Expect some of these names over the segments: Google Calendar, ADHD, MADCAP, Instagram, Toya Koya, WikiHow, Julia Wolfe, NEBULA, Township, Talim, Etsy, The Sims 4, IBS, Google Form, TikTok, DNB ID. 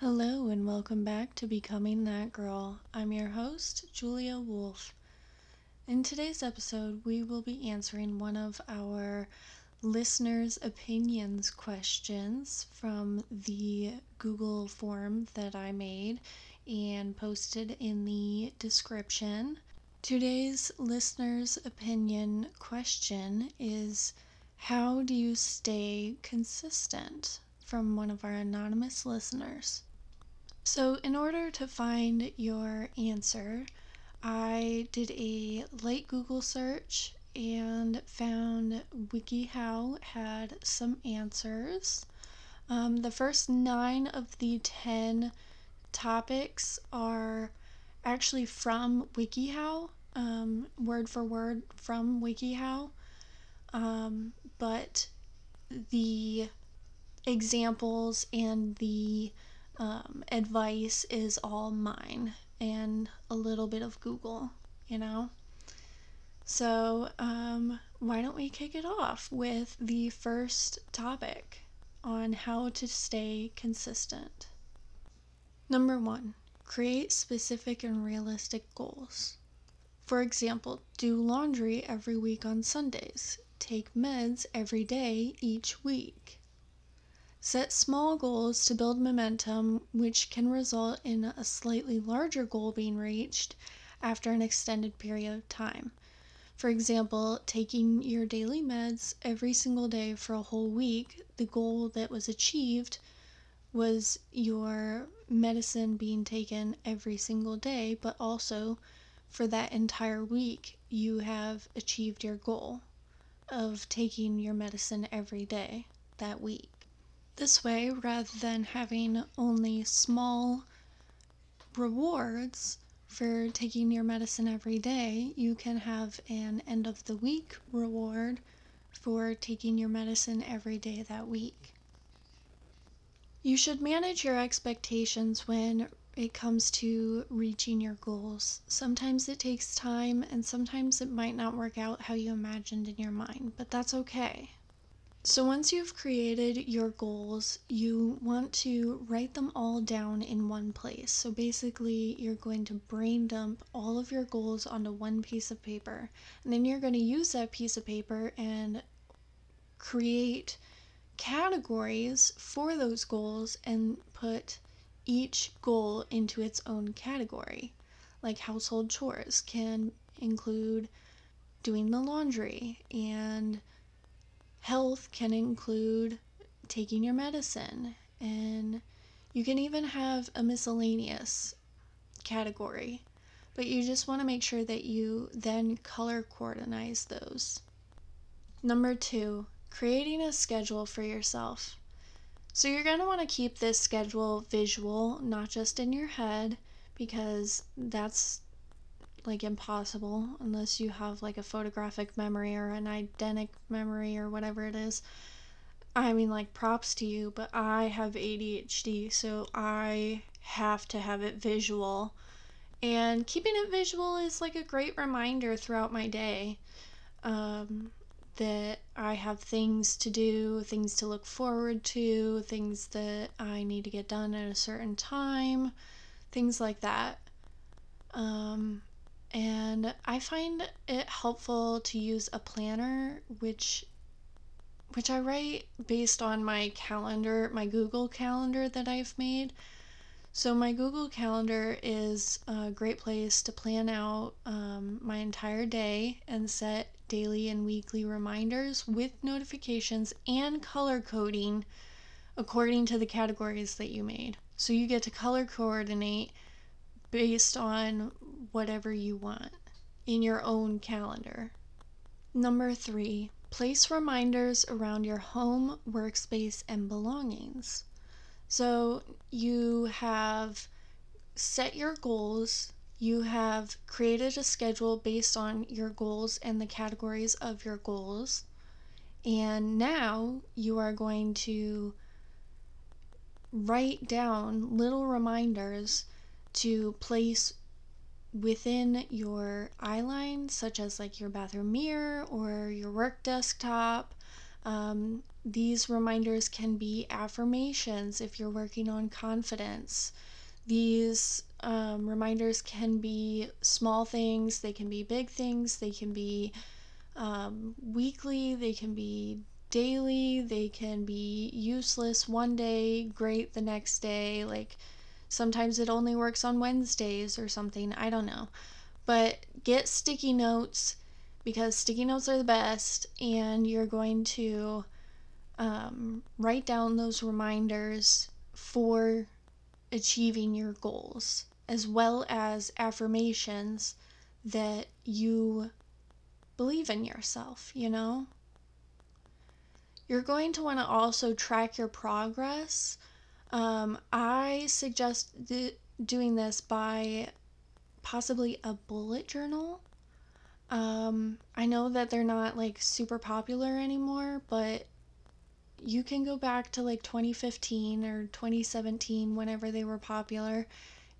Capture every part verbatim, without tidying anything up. Hello and welcome back to Becoming That Girl. I'm your host, Julia Wolfe. In today's episode, we will be answering one of our listeners' opinions questions from the Google form that I made and posted in the description. Today's listeners' opinion question is, how do you stay consistent? From one of our anonymous listeners. So in order to find your answer, I did a light Google search and found WikiHow had some answers. Um, the first nine of the ten topics are actually from WikiHow, um, word for word from WikiHow, um, but the examples and the um, advice is all mine and a little bit of Google, you know? So um, why don't we kick it off with the first topic on how to stay consistent. Number one, create specific and realistic goals. For example, do laundry every week on Sundays. Take meds every day each week. Set small goals to build momentum, which can result in a slightly larger goal being reached after an extended period of time. For example, taking your daily meds every single day for a whole week, the goal that was achieved was your medicine being taken every single day, but also for that entire week, you have achieved your goal of taking your medicine every day that week. This way, rather than having only small rewards for taking your medicine every day, you can have an end of the week reward for taking your medicine every day that week. You should manage your expectations when it comes to reaching your goals. Sometimes it takes time, and sometimes it might not work out how you imagined in your mind, but that's okay. So once you've created your goals, you want to write them all down in one place. So basically, you're going to brain dump all of your goals onto one piece of paper. And then you're going to use that piece of paper and create categories for those goals and put each goal into its own category. Like household chores can include doing the laundry, and health can include taking your medicine, and you can even have a miscellaneous category, but you just want to make sure that you then color coordinate those. Number two, creating a schedule for yourself. So you're going to want to keep this schedule visual, not just in your head, because that's like impossible unless you have like a photographic memory or an eidetic memory or whatever it is. I mean, like, props to you, but I have A D H D, so I have to have it visual, and keeping it visual is like a great reminder throughout my day um, that I have things to do, things to look forward to, things that I need to get done at a certain time, things like that. Um, And I find it helpful to use a planner, which which I write based on my calendar, my Google Calendar that I've made. So my Google Calendar is a great place to plan out um, my entire day and set daily and weekly reminders with notifications and color coding according to the categories that you made. So you get to color coordinate based on whatever you want in your own calendar. Number three, place reminders around your home, workspace, and belongings. So you have set your goals, you have created a schedule based on your goals and the categories of your goals, and now you are going to write down little reminders to place within your eye line, such as like your bathroom mirror or your work desktop, um, These reminders can be affirmations if you're working on confidence. These um, reminders can be small things, they can be big things, they can be um, weekly, they can be daily, they can be useless one day, great the next day, like sometimes it only works on Wednesdays or something, I don't know. But get sticky notes, because sticky notes are the best, and you're going to um, write down those reminders for achieving your goals, as well as affirmations that you believe in yourself, you know? You're going to want to also track your progress. Um, I suggest th- doing this by possibly a bullet journal. Um, I know that they're not like super popular anymore, but you can go back to like twenty fifteen or twenty seventeen, whenever they were popular,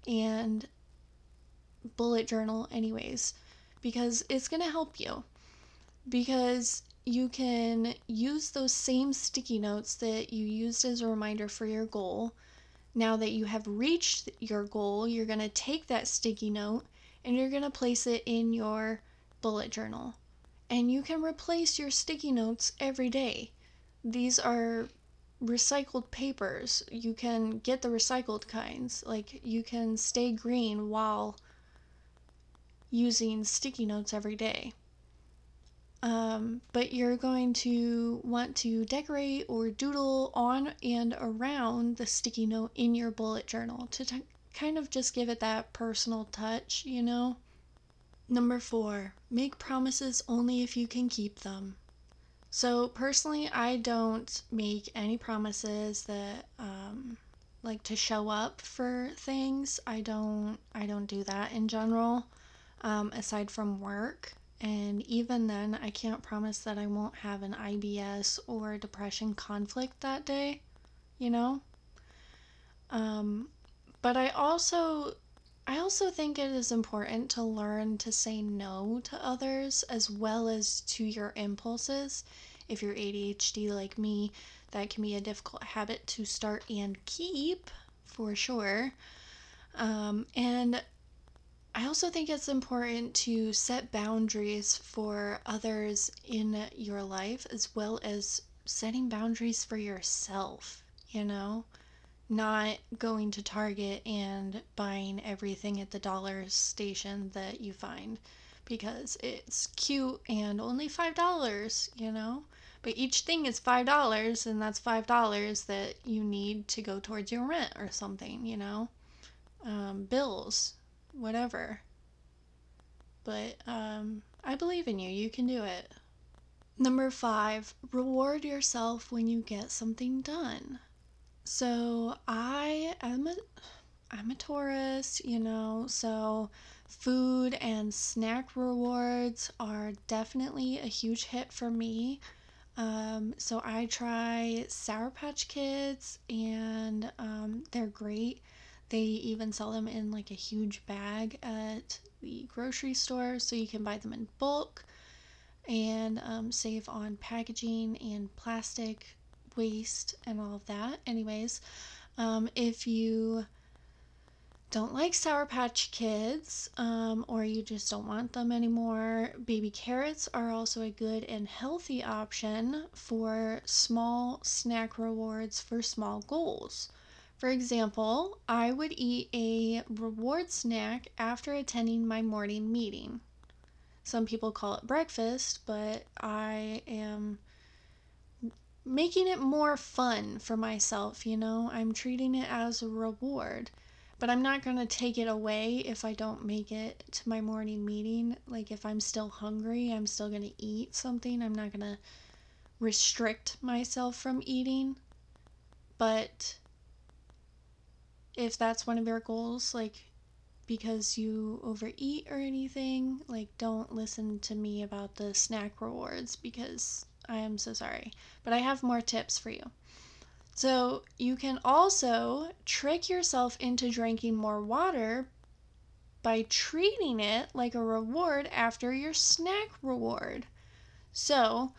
and bullet journal anyways, because it's going to help you. Because you can use those same sticky notes that you used as a reminder for your goal. Now that you have reached your goal, you're going to take that sticky note and you're going to place it in your bullet journal. And you can replace your sticky notes every day. These are recycled papers. You can get the recycled kinds. Like, you can stay green while using sticky notes every day. Um, but you're going to want to decorate or doodle on and around the sticky note in your bullet journal to t- kind of just give it that personal touch, you know? Number four, make promises only if you can keep them. So personally, I don't make any promises that, um, like to show up for things. I don't, I don't do that in general, um, aside from work. And even then, I can't promise that I won't have an I B S or depression conflict that day, you know? Um, but I also, I also think it is important to learn to say no to others as well as to your impulses. If you're A D H D like me, that can be a difficult habit to start and keep, for sure. Um, and I also think it's important to set boundaries for others in your life, as well as setting boundaries for yourself, you know? Not going to Target and buying everything at the dollar station that you find because it's cute and only five dollars, you know? But each thing is five dollars, and that's five dollars that you need to go towards your rent or something, you know? Um, bills. Whatever. But um, I believe in you. You can do it. Number five, reward yourself when you get something done. So I am a, I'm a Taurus, you know, so food and snack rewards are definitely a huge hit for me. Um, so I try Sour Patch Kids, and um, they're great. They even sell them in like a huge bag at the grocery store, so you can buy them in bulk and um, save on packaging and plastic waste and all of that. Anyways, um, if you don't like Sour Patch Kids um, or you just don't want them anymore, baby carrots are also a good and healthy option for small snack rewards for small goals. For example, I would eat a reward snack after attending my morning meeting. Some people call it breakfast, but I am making it more fun for myself, you know? I'm treating it as a reward, but I'm not going to take it away if I don't make it to my morning meeting. Like, if I'm still hungry, I'm still going to eat something. I'm not going to restrict myself from eating, but if that's one of your goals, like, because you overeat or anything, like, don't listen to me about the snack rewards, because I am so sorry. But I have more tips for you. So you can also trick yourself into drinking more water by treating it like a reward after your snack reward. So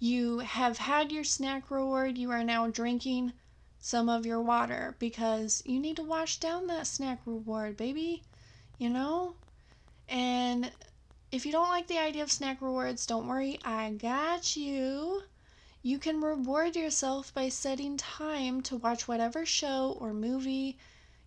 You have had your snack reward. You are now drinking some of your water because you need to wash down that snack reward, baby. You know? And if you don't like the idea of snack rewards, don't worry. I got you. You can reward yourself by setting time to watch whatever show or movie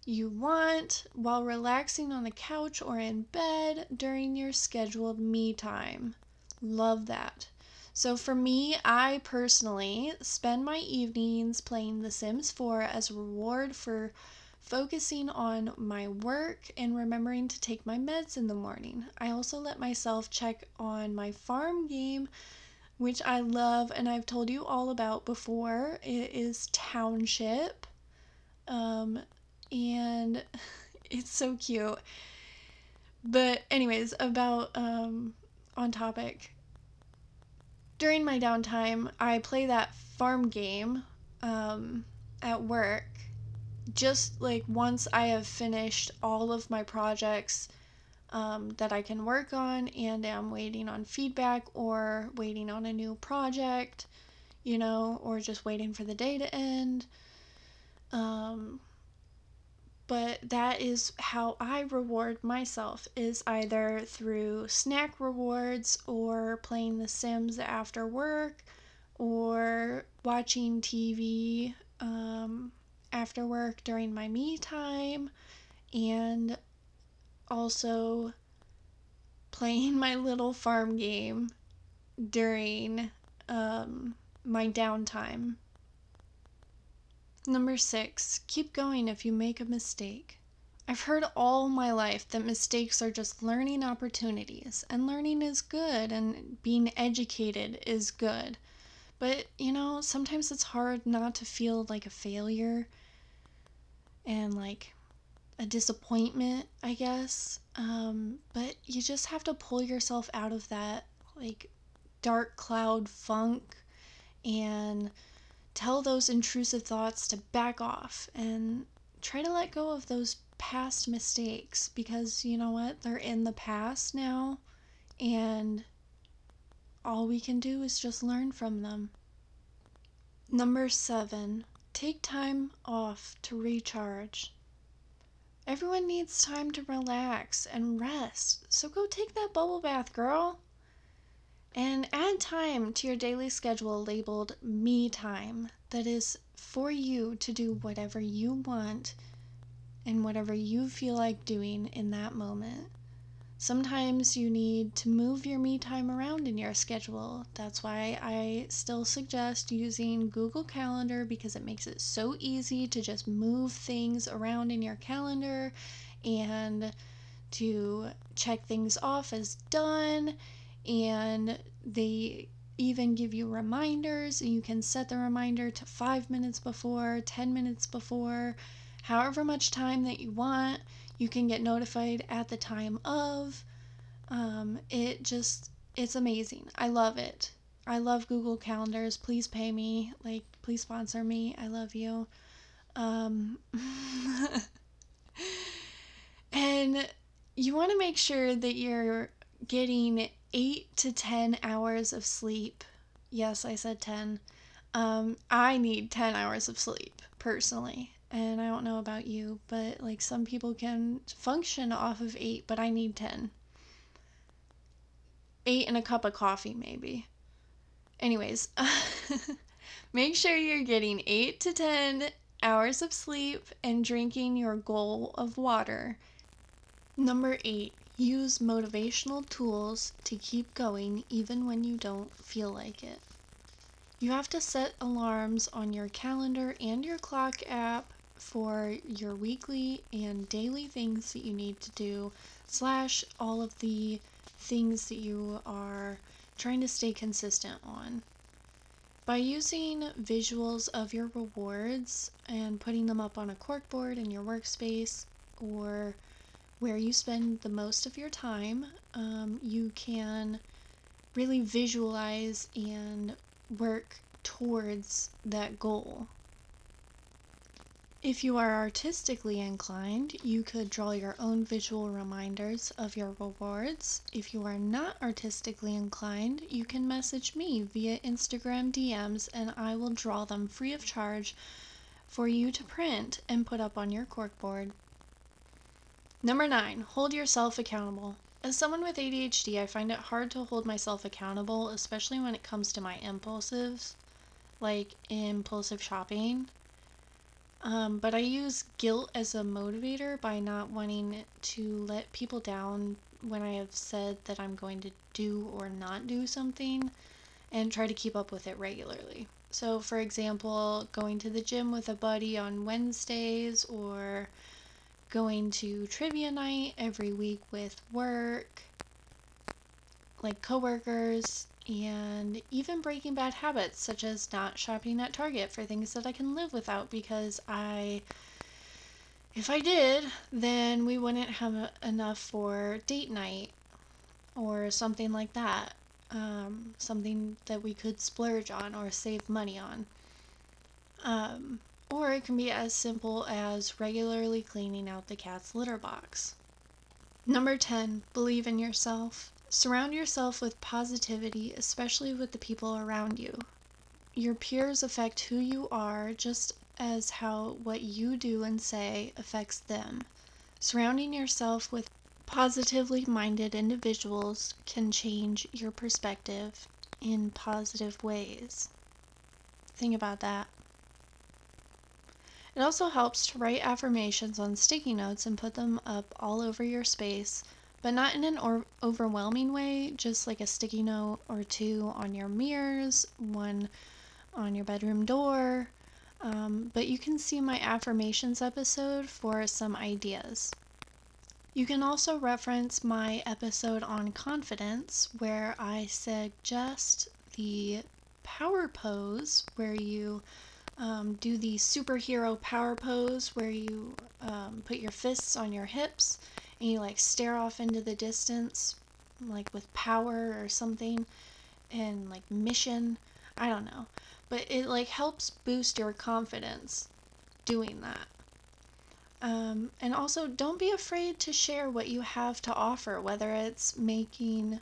you want while relaxing on the couch or in bed during your scheduled me time. Love that. So for me, I personally spend my evenings playing The Sims four as a reward for focusing on my work and remembering to take my meds in the morning. I also let myself check on my farm game, which I love and I've told you all about before. It is Township, um, and it's so cute. But anyways, about, um, on topic. During my downtime, I play that farm game, um, at work, just like once I have finished all of my projects Um, that I can work on and I'm waiting on feedback or waiting on a new project, you know, or just waiting for the day to end. Um, but that is how I reward myself, is either through snack rewards or playing The Sims after work or watching T V um, after work during my me time, and also playing my little farm game during um, my downtime. Number six, keep going if you make a mistake. I've heard all my life that mistakes are just learning opportunities, and learning is good, and being educated is good. But, you know, sometimes it's hard not to feel like a failure and like a disappointment, I guess, um, but you just have to pull yourself out of that like dark cloud funk and tell those intrusive thoughts to back off and try to let go of those past mistakes, because you know what, they're in the past now and all we can do is just learn from them. Number seven, take time off to recharge. Everyone needs time to relax and rest, so go take that bubble bath, girl. And add time to your daily schedule labeled me time that is for you to do whatever you want and whatever you feel like doing in that moment. Sometimes you need to move your me time around in your schedule. That's why I still suggest using Google Calendar, because it makes it so easy to just move things around in your calendar and to check things off as done. And they even give you reminders. You can set the reminder to five minutes before, ten minutes before, however much time that you want. You can get notified at the time of. Um, it just, it's amazing. I love it. I love Google Calendars. Please pay me. Like, please sponsor me. I love you. Um, and you want to make sure that you're getting eight to ten hours of sleep. Yes, I said ten. Um, I need ten hours of sleep, personally. And I don't know about you, but like some people can function off of eight, but I need ten. Eight and a cup of coffee, maybe. Anyways, make sure you're getting eight to ten hours of sleep and drinking your goal of water. Number eight, use motivational tools to keep going even when you don't feel like it. You have to set alarms on your calendar and your clock app for your weekly and daily things that you need to do, slash all of the things that you are trying to stay consistent on. By using visuals of your rewards and putting them up on a corkboard in your workspace or where you spend the most of your time, um, you can really visualize and work towards that goal. If you are artistically inclined, you could draw your own visual reminders of your rewards. If you are not artistically inclined, you can message me via Instagram D Ms and I will draw them free of charge for you to print and put up on your corkboard. Number nine, hold yourself accountable. As someone with A D H D, I find it hard to hold myself accountable, especially when it comes to my impulses, like impulsive shopping. Um, but I use guilt as a motivator by not wanting to let people down when I have said that I'm going to do or not do something, and try to keep up with it regularly. So, for example, going to the gym with a buddy on Wednesdays, or going to trivia night every week with work, like coworkers, and even breaking bad habits such as not shopping at Target for things that I can live without, because I, if I did, then we wouldn't have enough for date night or something like that, um, something that we could splurge on or save money on. Um, or it can be as simple as regularly cleaning out the cat's litter box. Number ten, believe in yourself. Surround yourself with positivity, especially with the people around you. Your peers affect who you are, just as how what you do and say affects them. Surrounding yourself with positively minded individuals can change your perspective in positive ways. Think about that. It also helps to write affirmations on sticky notes and put them up all over your space, but not in an or- overwhelming way, just like a sticky note or two on your mirrors, one on your bedroom door. Um, but you can see my affirmations episode for some ideas. You can also reference my episode on confidence, where I suggest the power pose, where you um, do the superhero power pose, where you um, put your fists on your hips and you like stare off into the distance, like with power or something, and like mission, I don't know. But it like helps boost your confidence doing that. Um, and also don't be afraid to share what you have to offer, whether it's making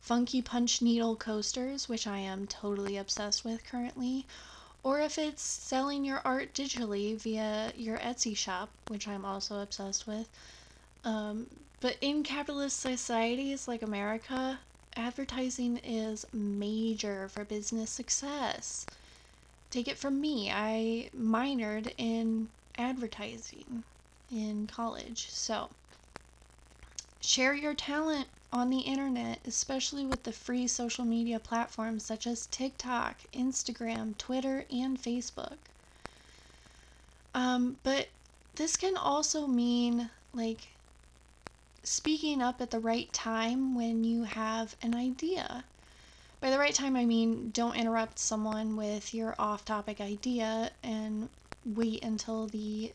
funky punch needle coasters, which I am totally obsessed with currently, or if it's selling your art digitally via your Etsy shop, which I'm also obsessed with. Um, but in capitalist societies like America, advertising is major for business success. Take it from me, I minored in advertising in college. So, share your talent on the internet, especially with the free social media platforms such as TikTok, Instagram, Twitter, and Facebook. Um, but this can also mean, like, speaking up at the right time when you have an idea. By the right time, I mean don't interrupt someone with your off-topic idea and wait until the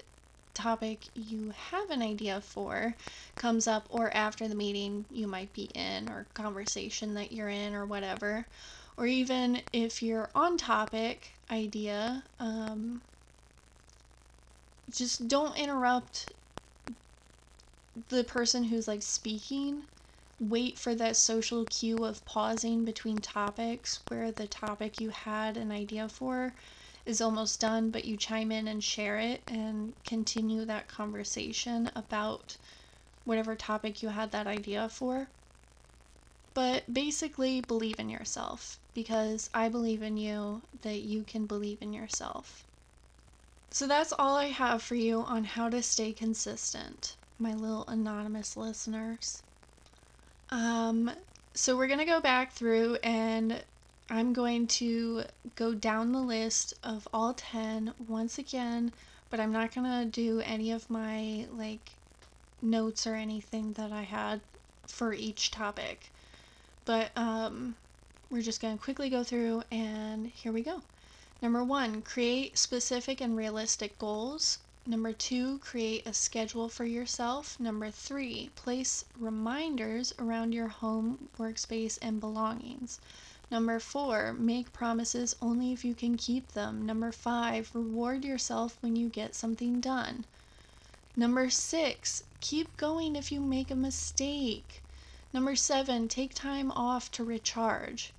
topic you have an idea for comes up, or after the meeting you might be in, or conversation that you're in, or whatever. Or even if you're on-topic idea, um, just don't interrupt the person who's like speaking. Wait for that social cue of pausing between topics, where the topic you had an idea for is almost done, but you chime in and share it and continue that conversation about whatever topic you had that idea for. But basically, believe in yourself, because I believe in you, that you can believe in yourself. So that's all I have for you on how to stay consistent, my little anonymous listeners. Um, so we're going to go back through, and I'm going to go down the list of all ten once again, but I'm not going to do any of my, like, notes or anything that I had for each topic. But, um, we're just going to quickly go through, and here we go. Number one, create specific and realistic goals. Number two, create a schedule for yourself. Number three, place reminders around your home, workspace, and belongings. Number four, make promises only if you can keep them. Number five, reward yourself when you get something done. Number six, keep going if you make a mistake. Number seven, take time off to recharge.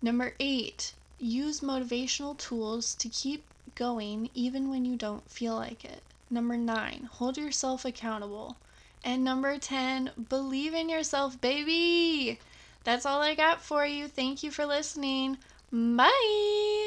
Number eight, use motivational tools to keep going even when you don't feel like it. Number nine, hold yourself accountable. And number ten, believe in yourself, baby! That's all I got for you. Thank you for listening. Bye!